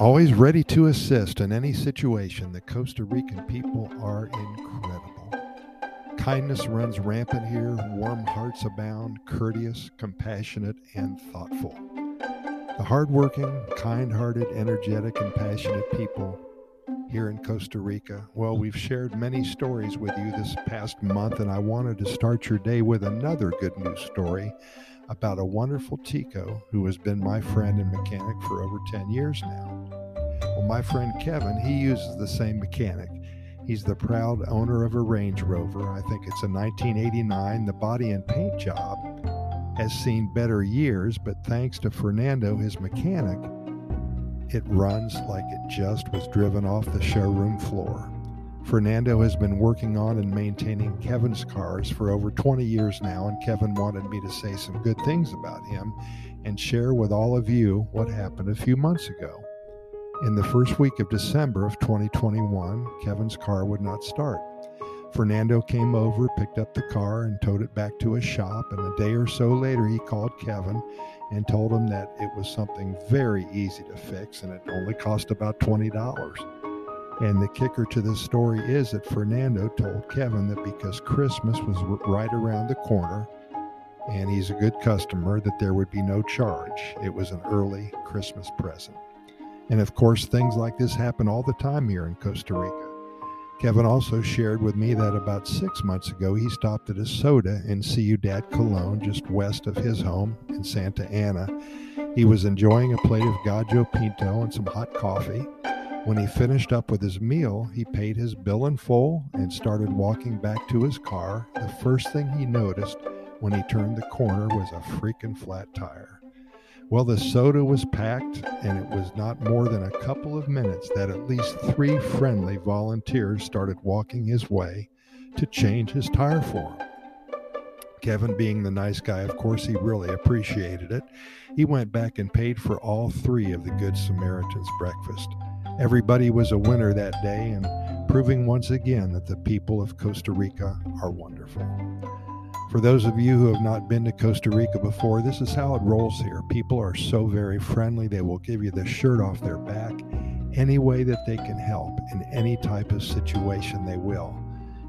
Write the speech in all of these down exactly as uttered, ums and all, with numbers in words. always ready to assist in any situation. The Costa Rican people are incredible. Kindness runs rampant here, warm hearts abound, courteous, compassionate, and thoughtful. The hardworking, kind-hearted, energetic, and passionate people here in Costa Rica. Well, we've shared many stories with you this past month, and I wanted to start your day with another good news story about a wonderful Tico who has been my friend and mechanic for over ten years now. Well, my friend Kevin, he uses the same mechanic. He's the proud owner of a Range Rover. I think it's a nineteen eighty-nine. The body and paint job has seen better years, but thanks to Fernando, his mechanic, it runs like it just was driven off the showroom floor. Fernando has been working on and maintaining Kevin's cars for over twenty years now, and Kevin wanted me to say some good things about him and share with all of you what happened a few months ago. In the first week of December of twenty twenty-one, Kevin's car would not start. Fernando came over, picked up the car, and towed it back to his shop, and a day or so later he called Kevin and told him that it was something very easy to fix, and it only cost about twenty dollars. And the kicker to this story is that Fernando told Kevin that because Christmas was right around the corner and he's a good customer, that there would be no charge. It was an early Christmas present. And of course, things like this happen all the time here in Costa Rica. Kevin also shared with me that about six months ago, he stopped at a soda in Ciudad Colón, just west of his home in Santa Ana. He was enjoying a plate of gallo pinto and some hot coffee. When he finished up with his meal, he paid his bill in full and started walking back to his car. The first thing he noticed when he turned the corner was a freaking flat tire. Well, the soda was packed, and it was not more than a couple of minutes that at least three friendly volunteers started walking his way to change his tire for him. Kevin, being the nice guy, of course, he really appreciated it. He went back and paid for all three of the Good Samaritan's breakfast. Everybody was a winner that day, and proving once again that the people of Costa Rica are wonderful. For those of you who have not been to Costa Rica before, this is how it rolls here. People are so very friendly. They will give you the shirt off their back. Any way that they can help in any type of situation, they will.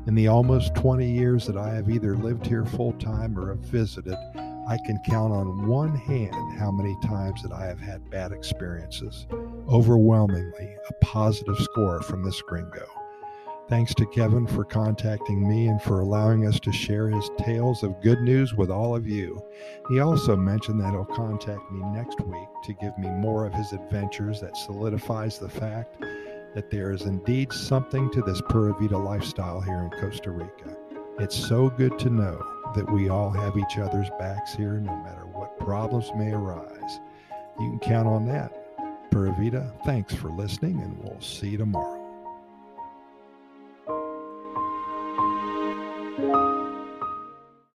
In the almost twenty years that I have either lived here full-time or have visited, I can count on one hand how many times that I have had bad experiences. Overwhelmingly, a positive score from this gringo. Thanks to Kevin for contacting me and for allowing us to share his tales of good news with all of you. He also mentioned that he'll contact me next week to give me more of his adventures that solidifies the fact that there is indeed something to this Pura Vida lifestyle here in Costa Rica. It's so good to know that we all have each other's backs here, no matter what problems may arise. You can count on that. Pura Vida, thanks for listening, and we'll see you tomorrow.